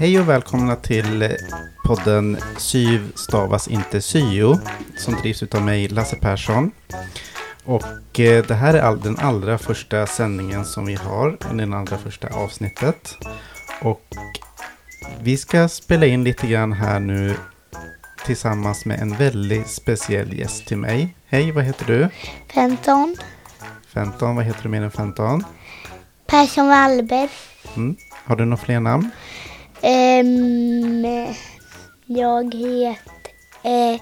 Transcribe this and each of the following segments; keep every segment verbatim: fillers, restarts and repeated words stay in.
Hej och välkomna till podden S Y V stavas inte syo, som drivs utav mig, Lasse Persson. Och eh, det här är all, den allra första sändningen som vi har, den allra första avsnittet. Och vi ska spela in lite grann här nu tillsammans med en väldigt speciell gäst till mig. Hej, vad heter du? Fenton. Fenton, vad heter du mer än Fenton? Persson Valberg. Mm. Har du några fler namn? Um, jag heter uh,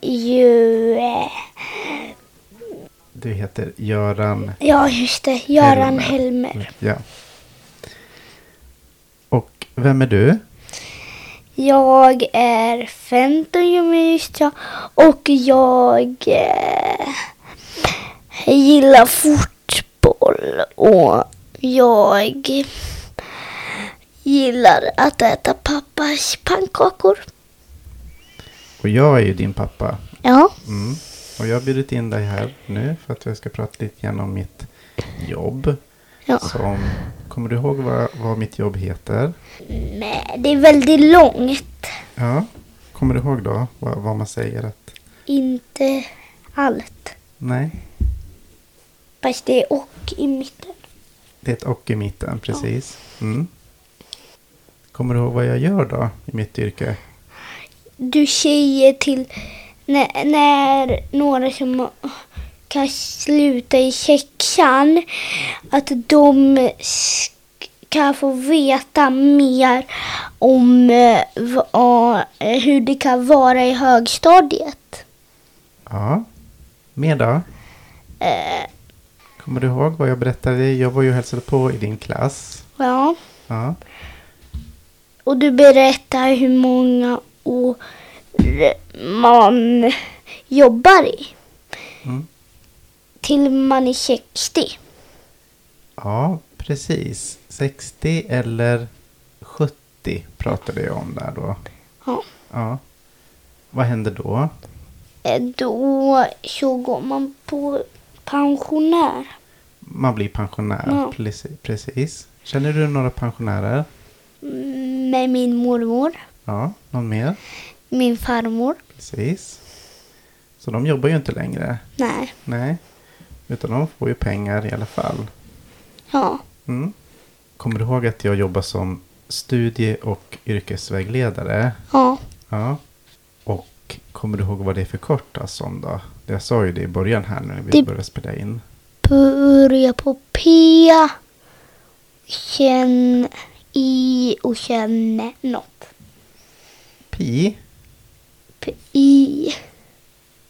ju... Du heter Göran... Ja, just det. Göran Helmer. Helmer. Ja. Och vem är du? Jag är femton, och jag eh, gillar fotboll och jag gillar att äta pappas pannkakor. Och jag är ju din pappa. Ja. Mm. Och jag har bjudit in dig här nu för att jag ska prata lite grann om mitt jobb. Ja. Som, kommer du ihåg vad, vad mitt jobb heter? Nej, det är väldigt långt. Ja. Kommer du ihåg då vad, vad man säger? Att... Inte allt. Nej. Fast det är och i mitten. Det är ett och i mitten, precis. Ja. Mm. Kommer du ihåg vad jag gör då i mitt yrke? Du säger till när, när några som kan sluta i sexan att de kan få veta mer om vad, hur det kan vara i högstadiet. Ja, mer då? Eh. Kommer du ihåg vad jag berättade? Jag var ju hälsade på i din klass. Ja. Ja. Och du berättar hur många år man jobbar i. Mm. Till man är sextio. Ja, precis. sextio eller sjuttio pratade jag om där då. Ja. Ja. Vad händer då? Då så går man på pensionär. Man blir pensionär, ja. Precis. Känner du några pensionärer? Med min mormor. Ja, någon mer? Min farmor. Precis. Så de jobbar ju inte längre. Nej. Nej. Utan de får ju pengar i alla fall. Ja. Mm. Kommer du ihåg att jag jobbar som studie- och yrkesvägledare? Ja. Ja. Och kommer du ihåg vad det förkortas som då? Jag sa ju det i början här när vi det började spela in. Börja på P. Sen... I och känner något. Pi? P-I.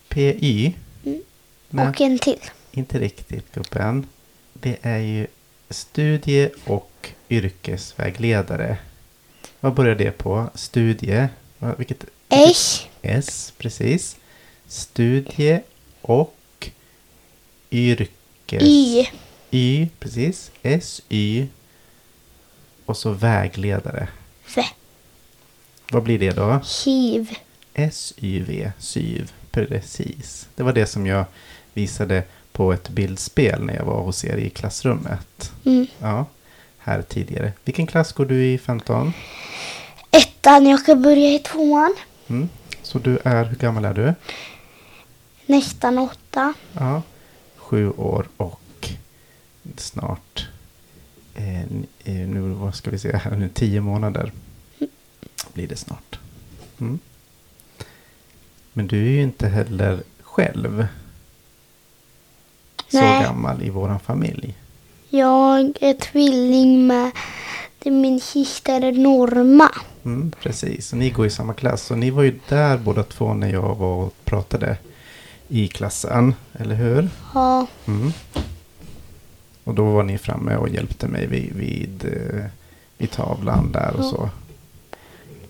P-Y? Mm. Nej, och en till. Inte riktigt, gruppen. Det är ju studie- och yrkesvägledare. Vad börjar det på? Studie? Vilket, vilket? S. S, precis. Studie och yrkes... Y. Y, precis. S-Y. Och så vägledare. V. Vad blir det då? S Y V. S Y V. S Y V. Precis. Det var det som jag visade på ett bildspel när jag var hos er i klassrummet. Mm. Ja, här tidigare. Vilken klass går du i, femton? Ettan, jag ska börja i tvåan. Mm. Så du är, hur gammal är du? Nästan åtta. Ja, sju år och snart... Eh, nu, vad ska vi se här nu, tio månader blir det snart. Mm. Men du är ju inte heller själv. Nej. Så gammal i våran familj. Jag är tvilling med min syster Norma. Mm, precis, och ni går i samma klass. Och ni var ju där båda två när jag var och pratade i klassen, eller hur? Ja. Mm. Och då var ni framme och hjälpte mig vid, vid, vid tavlan där och så.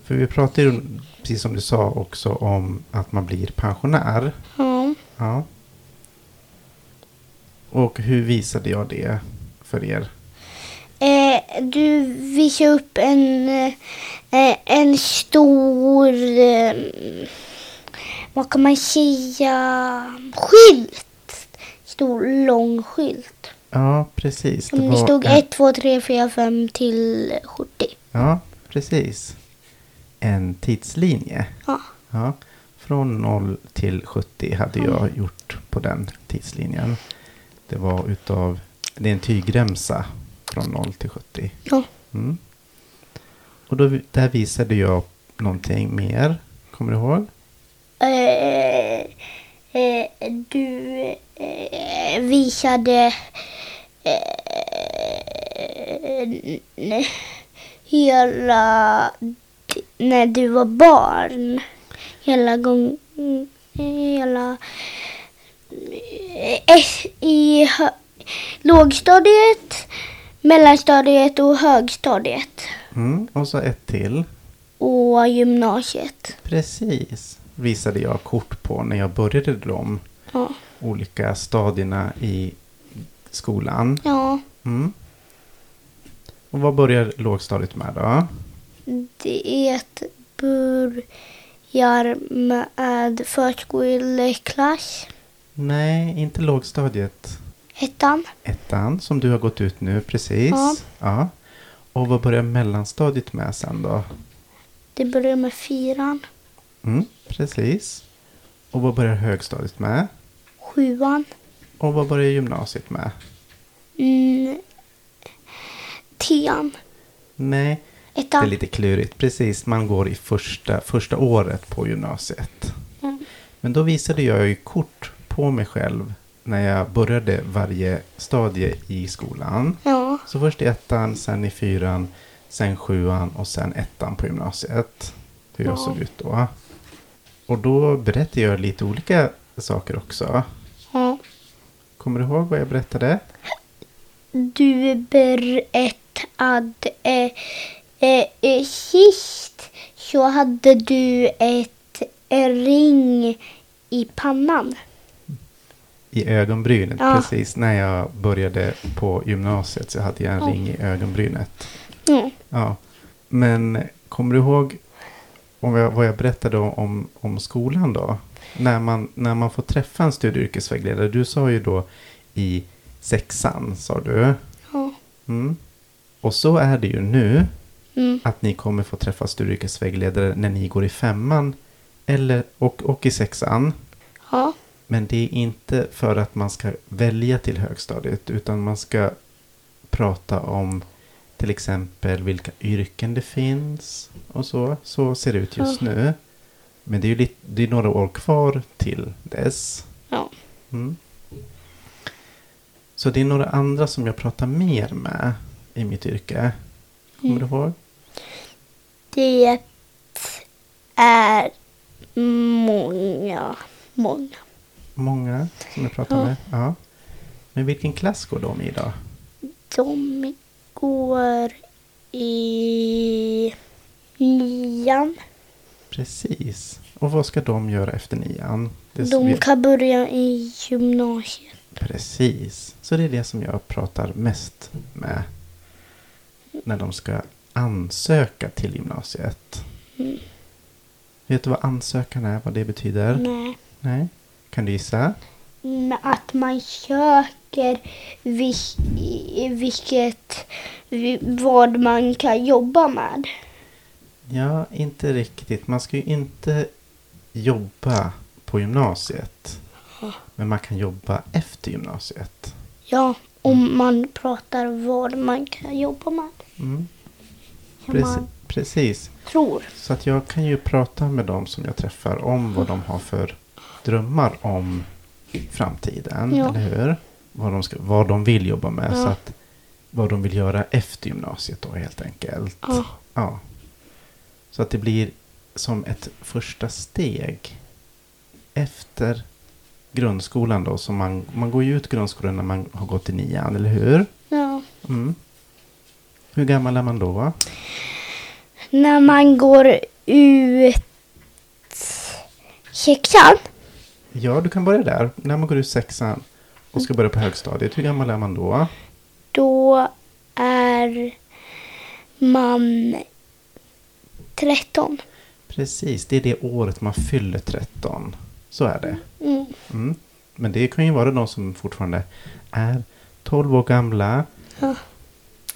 För vi pratade ju, precis som du sa också, om att man blir pensionär. Mm. Ja. Och hur visade jag det för er? Eh, du visade upp en, eh, en stor, eh, vad kan man säga, skylt. Stor lång skylt. Ja, precis. Det, det stod ett, två, tre, fyra, fem till sjuttio. Ja, precis. En tidslinje. Ja. Ja. Från noll till sjuttio hade jag gjort på den tidslinjen. Det var utav... Det är en tygremsa från noll till sjuttio. Ja. Mm. Och då, där visade jag någonting mer. Kommer du ihåg? Eh, eh, du eh, visade eh, hela... När du var barn. Hela gång... Hela... I hö, lågstadiet, mellanstadiet och högstadiet. Mm, och så ett till. Och gymnasiet. Precis. Visade jag kort på när jag började de ja. olika stadierna i skolan. Ja. Mm. Och vad börjar lågstadiet med då? Det börjar med förskoleklass. Nej, inte lågstadiet. Ettan. Ettan, som du har gått ut nu, precis. Ja. ja. Och vad börjar mellanstadiet med sen då? Det börjar med fyran. Mm, precis. Och vad börjar högstadiet med? Sjuan. Och vad börjar gymnasiet med? Mm, tian. Nej, ettan. Det är lite klurigt. Precis, man går i första, första året på gymnasiet. Mm. Men då visade jag ju kort på mig själv när jag började varje stadie i skolan. Ja. Så först i ettan, sen i fyran, sen sjuan och sen ettan på gymnasiet. Hur jag ja. såg ut då. Och då berättade jag lite olika saker också. Ja. Kommer du ihåg vad jag berättade? Du berättade eh, eh, sist så hade du ett ring i pannan. I ögonbrynet, ja. precis. När jag började på gymnasiet så hade jag en ja. ring i ögonbrynet. Mm. Ja. Men kommer du ihåg om jag, vad jag berättade om, om skolan då? När man, när man får träffa en studie- och yrkesvägledare. Du sa ju då i sexan, sa du. Ja. Mm. Och så är det ju nu mm. att ni kommer få träffa studie- och yrkesvägledare när ni går i femman eller, och, och i sexan. Ja. Men det är inte för att man ska välja till högstadiet, utan man ska prata om till exempel vilka yrken det finns och så. Så ser det ut just ja. nu. Men det är ju lite, det är några år kvar till dess. Ja. Mm. Så det är några andra som jag pratar mer med i mitt yrke. Kommer mm. du ihåg? Det är många, många. Många som jag pratar ja. med. Ja. Men vilken klass går de i då? De går i nian. Precis. Och vad ska de göra efter nian? Det de vi... kan börja i gymnasiet. Precis. Så det är det som jag pratar mest med. När de ska ansöka till gymnasiet. Mm. Vet du vad ansökan är? Vad det betyder? Nej. Nej. Kan du gissa? Att man söker vilket, vad man kan jobba med. Ja, inte riktigt. Man ska ju inte jobba på gymnasiet. Ja. Men man kan jobba efter gymnasiet. Ja, om mm. man pratar vad man kan jobba med. Mm. Prec- precis. Tror. Så att jag kan ju prata med dem som jag träffar om vad de har för... drömmar om framtiden, ja. eller hur? Vad de, ska, vad de vill jobba med. Ja. Så att, vad de vill göra efter gymnasiet då, helt enkelt. Ja. Ja. Så att det blir som ett första steg efter grundskolan då. Så man, man går ju ut grundskolan när man har gått i nian, eller hur? Ja. Mm. Hur gammal är man då? När man går ut sexan. Ja, du kan börja där. När man går ut sexan och ska börja på högstadiet, hur gammal är man då? Då är man tretton. Precis, det är det året man fyller tretton. Så är det. Mm. Mm. Men det kan ju vara de som fortfarande är tolv år gamla. Ja.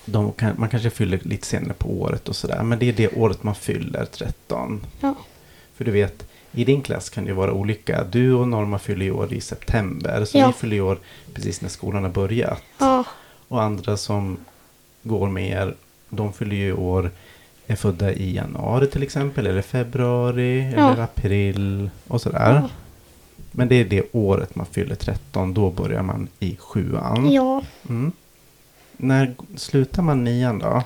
De kan, man kanske fyller lite senare på året och sådär. Men det är det året man fyller tretton. Ja. För du vet, i din klass kan det vara olika. Du och Norma fyller i år i september. Så ja. Ni fyller i år precis när skolan har börjat. Ja. Och andra som går med er, de fyller ju år, är födda i januari till exempel. Eller februari, ja. Eller april och sådär. Ja. Men det är det året man fyller tretton. Då börjar man i sjuan. Ja. Mm. När slutar man nian då?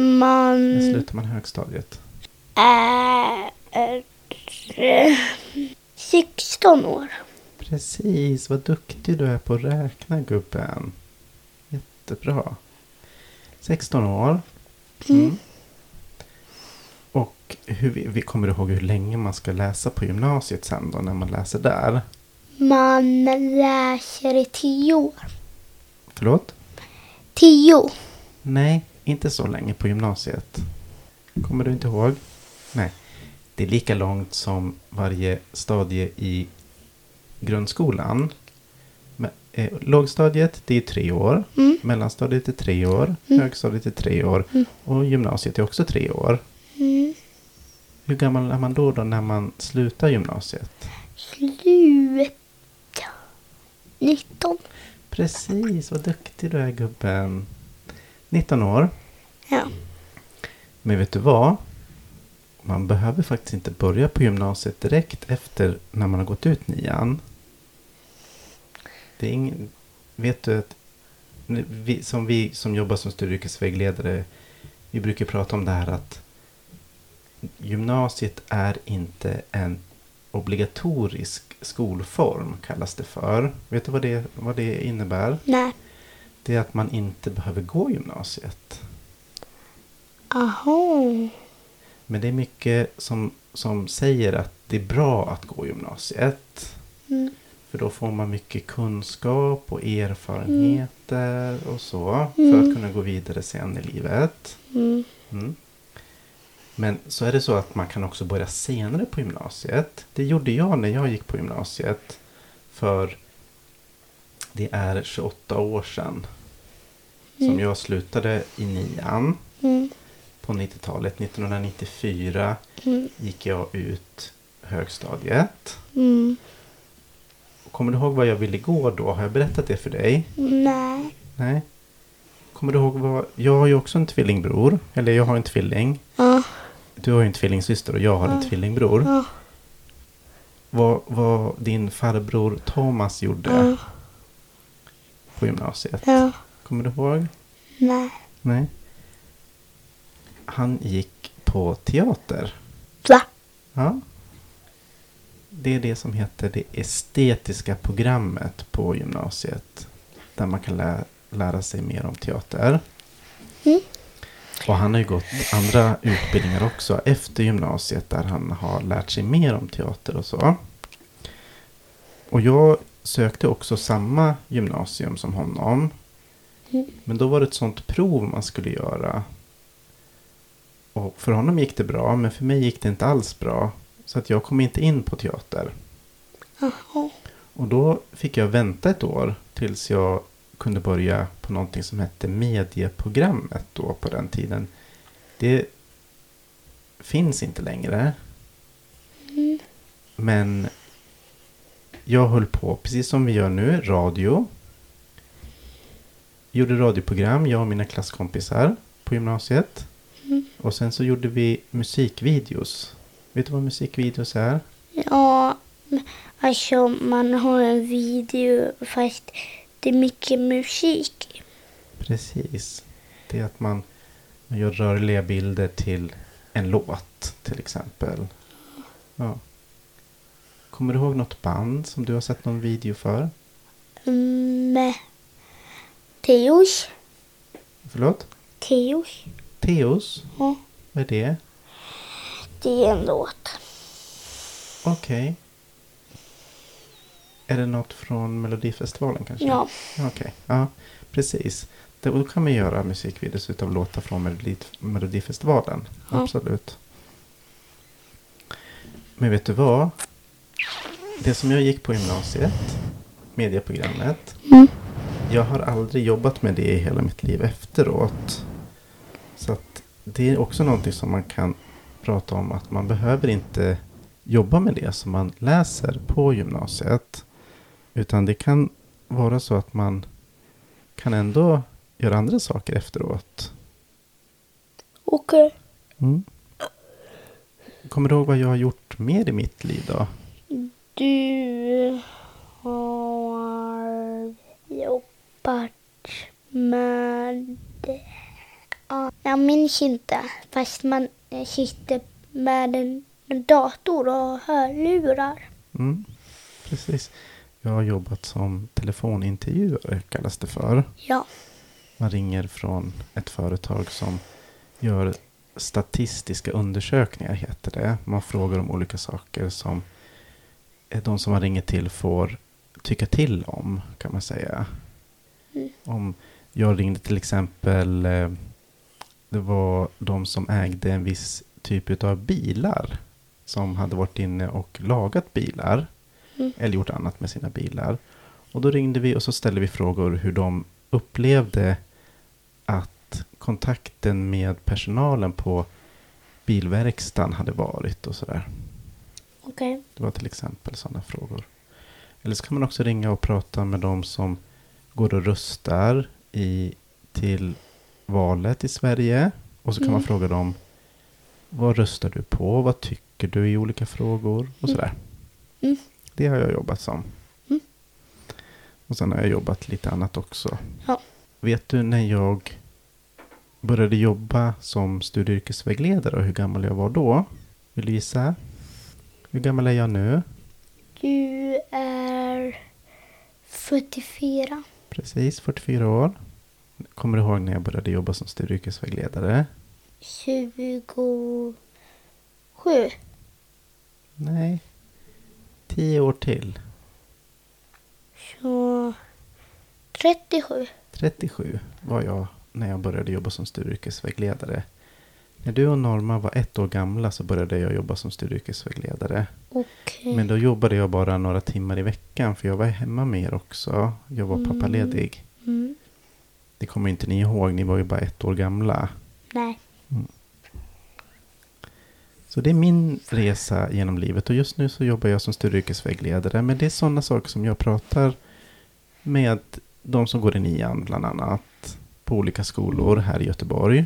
Man... När slutar man högstadiet? Är... sexton år. Precis, vad duktig du är på att räkna, gubben. Jättebra. sexton år. Mm. Mm. Och hur, vi kommer du ihåg hur länge man ska läsa på gymnasiet sen då, när man läser där? Man läser i tio år. Förlåt? Tio. Nej, inte så länge på gymnasiet. Kommer du inte ihåg? Nej. Det är lika långt som varje stadie i grundskolan. Men, eh, lågstadiet, det är tre år. Mm. Mellanstadiet är tre år. Mm. Högstadiet är tre år. Mm. Och gymnasiet är också tre år. Mm. Hur gammal är man då, då när man slutar gymnasiet? Slut. nitton. Precis, vad duktig du är, gubben. nitton år. Ja. Men vet du vad? Man behöver faktiskt inte börja på gymnasiet direkt efter när man har gått ut nian. Det är ingen, vet du att vi som, vi som jobbar som studie- och yrkesvägledare, vi brukar prata om det här att gymnasiet är inte en obligatorisk skolform, kallas det för. Vet du vad det, vad det innebär? Nej. Det är att man inte behöver gå gymnasiet. Aha. Men det är mycket som, som säger att det är bra att gå gymnasiet. Mm. För då får man mycket kunskap och erfarenheter mm. och så. Mm. För att kunna gå vidare sen i livet. Mm. Mm. Men så är det så att man kan också börja senare på gymnasiet. Det gjorde jag när jag gick på gymnasiet. För det är tjugoåtta år sedan mm. som jag slutade i nian. Mm. På nittiotalet, nittonhundranittiofyra mm. gick jag ut högstadiet. Mm. Kommer du ihåg vad jag ville gå då? Har jag berättat det för dig? Nej. Nej. Kommer du ihåg vad... Jag har ju också en tvillingbror. Eller jag har en tvilling. Ja. Du har ju en tvillingsyster och jag har ja. en tvillingbror. Ja. Vad, vad din farbror Thomas gjorde ja. på gymnasiet. Ja. Kommer du ihåg? Nej. Nej. Han gick på teater. Va? Ja. Det är det som heter det estetiska programmet på gymnasiet. Där man kan lä- lära sig mer om teater. Mm. Och han har ju gått andra utbildningar också efter gymnasiet där han har lärt sig mer om teater och så. Och jag sökte också samma gymnasium som honom. Mm. Men då var det ett sånt prov man skulle göra. Och för honom gick det bra, men för mig gick det inte alls bra. Så att jag kom inte in på teater. Aha. Och då fick jag vänta ett år tills jag kunde börja på någonting som hette medieprogrammet då på den tiden. Det finns inte längre. Mm. Men jag höll på, precis som vi gör nu, radio. Gjorde radioprogram, jag och mina klasskompisar på gymnasiet. Mm. Och sen så gjorde vi musikvideos. Vet du vad musikvideos är? Ja, alltså man har en video fast det är mycket musik. Precis. Det är att man, man gör rörliga bilder till en låt till exempel. Ja. Kommer du ihåg något band som du har sett någon video för? Mm, Theos. Förlåt? Theos. Theos? Ja. Vad är det? Det är en låt. Okej. Okay. Är det något från Melodifestivalen kanske? Ja. Okej, okay. Ja, precis. Då kan man göra musikvideos utav låtar från Melodif- Melodifestivalen. Ja. Absolut. Men vet du vad? Det som jag gick på gymnasiet, medieprogrammet, mm. jag har aldrig jobbat med det i hela mitt liv efteråt. Så att det är också någonting som man kan prata om, att man behöver inte jobba med det som man läser på gymnasiet, utan det kan vara så att man kan ändå göra andra saker efteråt. Okej. Okay. Mm. Kommer du ihåg vad jag har gjort mer i mitt liv då? Du har jobbat med... Jag minns inte, fast man sitter med en dator och hörlurar. Mm, precis. Jag har jobbat som telefonintervjuare, kallas det för. Ja. Man ringer från ett företag som gör statistiska undersökningar, heter det. Man frågar om olika saker som de som man ringer till får tycka till om, kan man säga. Mm. Om jag ringde till exempel, det var de som ägde en viss typ av bilar som hade varit inne och lagat bilar. Mm. Eller gjort annat med sina bilar. Och då ringde vi och så ställde vi frågor hur de upplevde att kontakten med personalen på bilverkstan hade varit och sådär. Okej. Okay. Det var till exempel sådana frågor. Eller så kan man också ringa och prata med de som går och röstar i, till valet i Sverige. Och så kan mm. man fråga dem, vad röstar du på? Vad tycker du i olika frågor? Och sådär. Mm. Det har jag jobbat som. Mm. Och sen har jag jobbat lite annat också. Ja. Vet du när jag började jobba som studie- och yrkesvägledare och hur gammal jag var då? Vill du gissa? Hur gammal är jag nu? Du är fyrtiofyra. Precis, fyrtiofyra år. Kommer du ihåg när jag började jobba som studie- och yrkesvägledare? tjugosju. Nej. tio år till. Så trettiosju. trettiosju var jag när jag började jobba som studie- och yrkesvägledare. När du och Norma var ett år gamla så började jag jobba som studie- och yrkesvägledare. Okay. Men då jobbade jag bara några timmar i veckan, för jag var hemma med er också. Jag var mm. pappaledig. Mm. Det kommer inte ni ihåg, ni var ju bara ett år gamla. Nej. Mm. Så det är min resa genom livet, och just nu så jobbar jag som studie- och yrkesvägledare. Men det är sådana saker som jag pratar med de som går i nian bland annat på olika skolor här i Göteborg.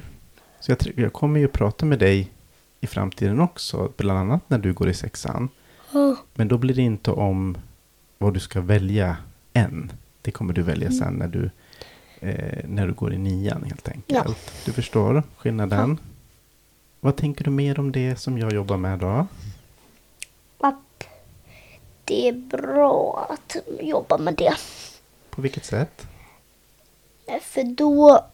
Så jag, jag kommer ju prata med dig i framtiden också, bland annat när du går i sexan. Oh. Men då blir det inte om vad du ska välja än. Det kommer du välja mm. sen när du, eh, när du går i nian helt enkelt. Ja. Du förstår skillnaden. Ja. Vad tänker du mer om det som jag jobbar med då? Att det är bra att jobba med det. På vilket sätt? För då,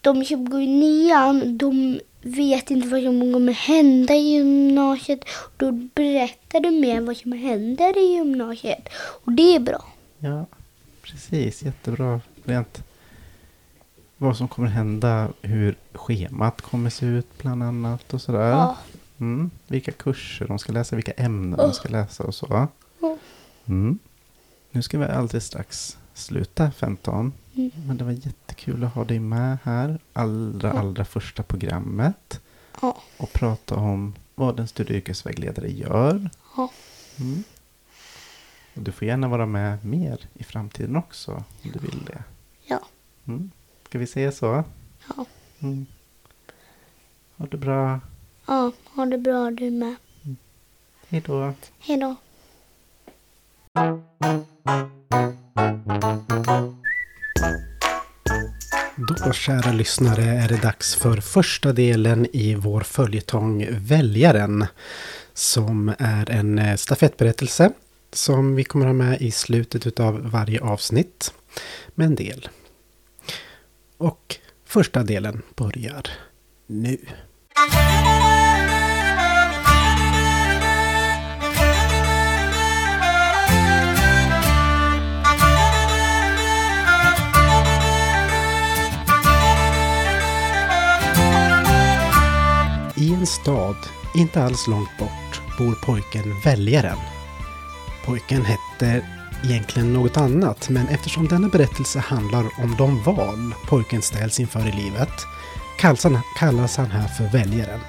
de som går i nian, de vet inte vad som kommer hända i gymnasiet. Då berättar du mer vad som händer i gymnasiet. Och det är bra. Ja, precis. Jättebra. Rent. Vad som kommer hända, hur schemat kommer se ut bland annat och sådär. Ja. Mm. Vilka kurser de ska läsa, vilka ämnen oh. de ska läsa och så. Oh. Mm. Nu ska vi alldeles strax sluta, femton. Mm. Men det var jättekul att ha dig med här. Allra, oh. allra första programmet. Oh. Och prata om vad en studie- och yrkesvägledare gör. Oh. Mm. Och du får gärna vara med mer i framtiden också, om du vill det. Ja. Mm. Ska vi säga så? Ja. Mm. Har du bra? Ja, har du bra du med. Mm. Hej då. Hej då. Då, kära lyssnare, är det dags för första delen i vår följetong Väljaren, som är en stafettberättelse som vi kommer ha med i slutet av varje avsnitt med en del. Och första delen börjar nu. I en stad, inte alls långt bort, bor pojken Väljaren. Pojken heter egentligen något annat, men eftersom denna berättelse handlar om de val pojken ställs inför i livet kallas han, kallas han här för väljaren.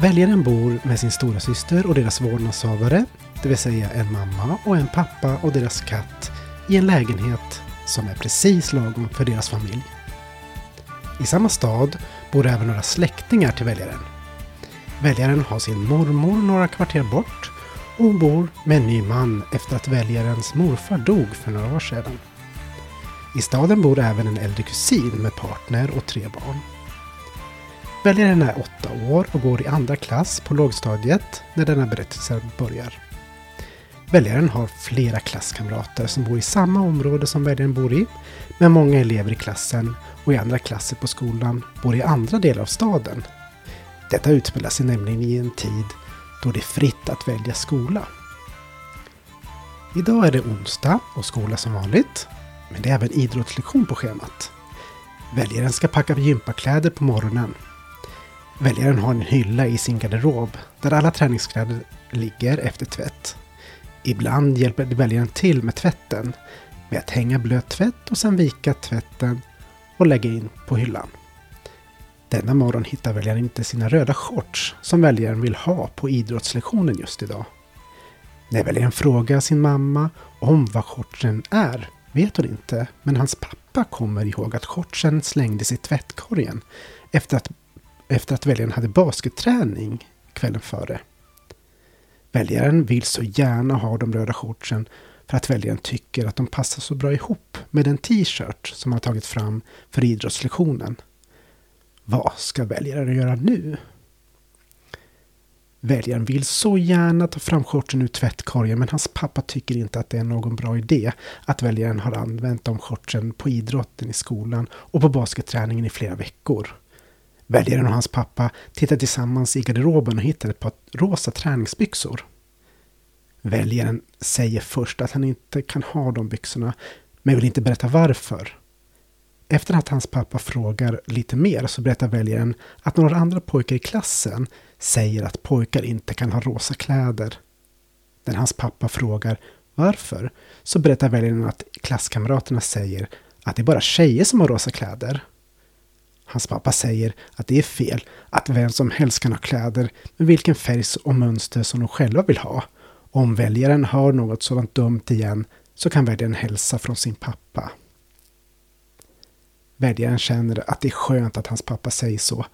Väljaren bor med sin stora syster och deras vårdnadshavare, det vill säga en mamma och en pappa och deras katt, i en lägenhet som är precis lagom för deras familj. I samma stad bor även några släktingar till väljaren. Väljaren har sin mormor några kvarter bort och bor med en ny man efter att väljarens morfar dog för några år sedan. I staden bor även en äldre kusin med partner och tre barn. Väljaren är åtta år och går i andra klass på lågstadiet när denna berättelse börjar. Väljaren har flera klasskamrater som bor i samma område som väljaren bor i, men många elever i klassen och i andra klasser på skolan bor i andra delar av staden. Detta utspelar sig nämligen i en tid då det är fritt att välja skola. Idag är det onsdag och skola som vanligt, men det är även idrottslektion på schemat. Väljaren ska packa gympakläder på morgonen. Väljaren har en hylla i sin garderob där alla träningskläder ligger efter tvätt. Ibland hjälper väljaren till med tvätten, med att hänga blöt tvätt och sen vika tvätten och lägga in på hyllan. Denna morgon hittar väljaren inte sina röda shorts som väljaren vill ha på idrottslektionen just idag. När väljaren frågar sin mamma om vad shortsen är vet hon inte, men hans pappa kommer ihåg att shortsen slängdes i tvättkorgen efter att, efter att väljaren hade basketträning kvällen före. Väljaren vill så gärna ha de röda shortsen för att väljaren tycker att de passar så bra ihop med den t-shirt som han tagit fram för idrottslektionen. Vad ska väljaren göra nu? Väljaren vill så gärna ta fram shortsen ur tvättkorgen, men hans pappa tycker inte att det är någon bra idé att väljaren har använt de shortsen på idrotten i skolan och på basketträningen i flera veckor. Väljaren och hans pappa tittar tillsammans i garderoben och hittar ett par rosa träningsbyxor. Väljaren säger först att han inte kan ha de byxorna, men vill inte berätta varför. Efter att hans pappa frågar lite mer så berättar väljaren att några andra pojkar i klassen säger att pojkar inte kan ha rosa kläder. När hans pappa frågar varför så berättar väljaren att klasskamraterna säger att det är bara tjejer som har rosa kläder. Hans pappa säger att det är fel, att vem som helst kan ha kläder med vilken färg och mönster som de själva vill ha. Om väljaren hör något sådant dumt igen så kan väljaren hälsa från sin pappa. Väljaren känner att det är skönt att hans pappa säger så,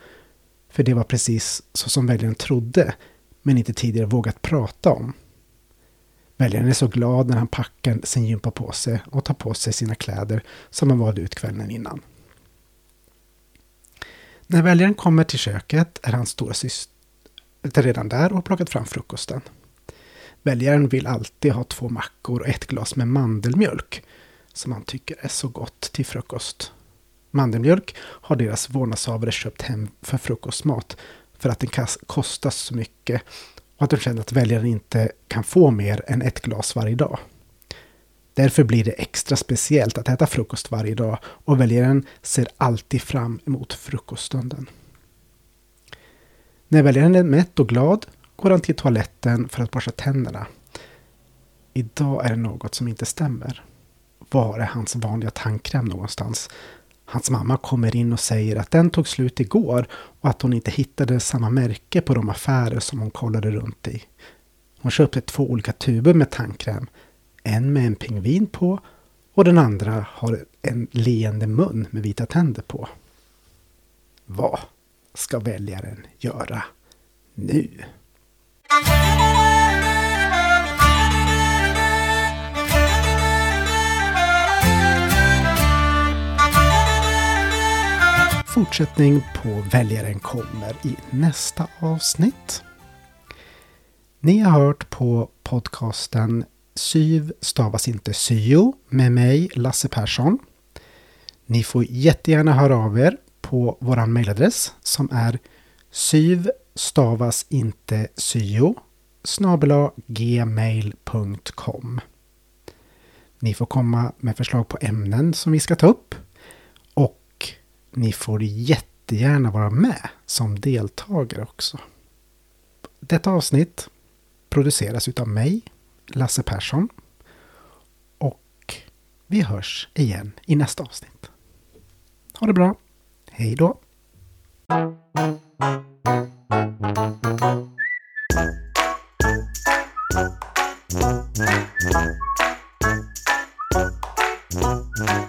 för det var precis så som väljaren trodde, men inte tidigare vågat prata om. Väljaren är så glad när han packar sin gympapåse och tar på sig sina kläder som han valde ut kvällen innan. När väljaren kommer till köket är hans stora syster redan där och har plockat fram frukosten. Väljaren vill alltid ha två mackor och ett glas med mandelmjölk som han tycker är så gott till frukost. Mandelmjölk har deras vårdnadshavare köpt hem för frukostmat för att den kostar så mycket och att de känner att väljaren inte kan få mer än ett glas varje dag. Därför blir det extra speciellt att äta frukost varje dag och väljaren ser alltid fram emot frukoststunden. När väljaren är mätt och glad går han till toaletten för att borsta tänderna. Idag är det något som inte stämmer. Var är hans vanliga tandkräm någonstans? Hans mamma kommer in och säger att den tog slut igår och att hon inte hittade samma märke på de affärer som hon kollade runt i. Hon köpte två olika tuber med tandkräm. En med en pingvin på och den andra har en leende mun med vita tänder på. Vad ska väljaren göra nu? Fortsättning på väljaren kommer i nästa avsnitt. Ni har hört på podcasten S Y V stavas inte syo med mig Lasse Persson. Ni får jättegärna höra av er på våran mejladress som är syv stavas inte syo snabel-a gmail punkt com. Ni får komma med förslag på ämnen som vi ska ta upp och ni får jättegärna vara med som deltagare också. Detta avsnitt produceras utav mig Lasse Persson Vi hörs igen i nästa avsnitt. Ha det bra. Hej då. Bye.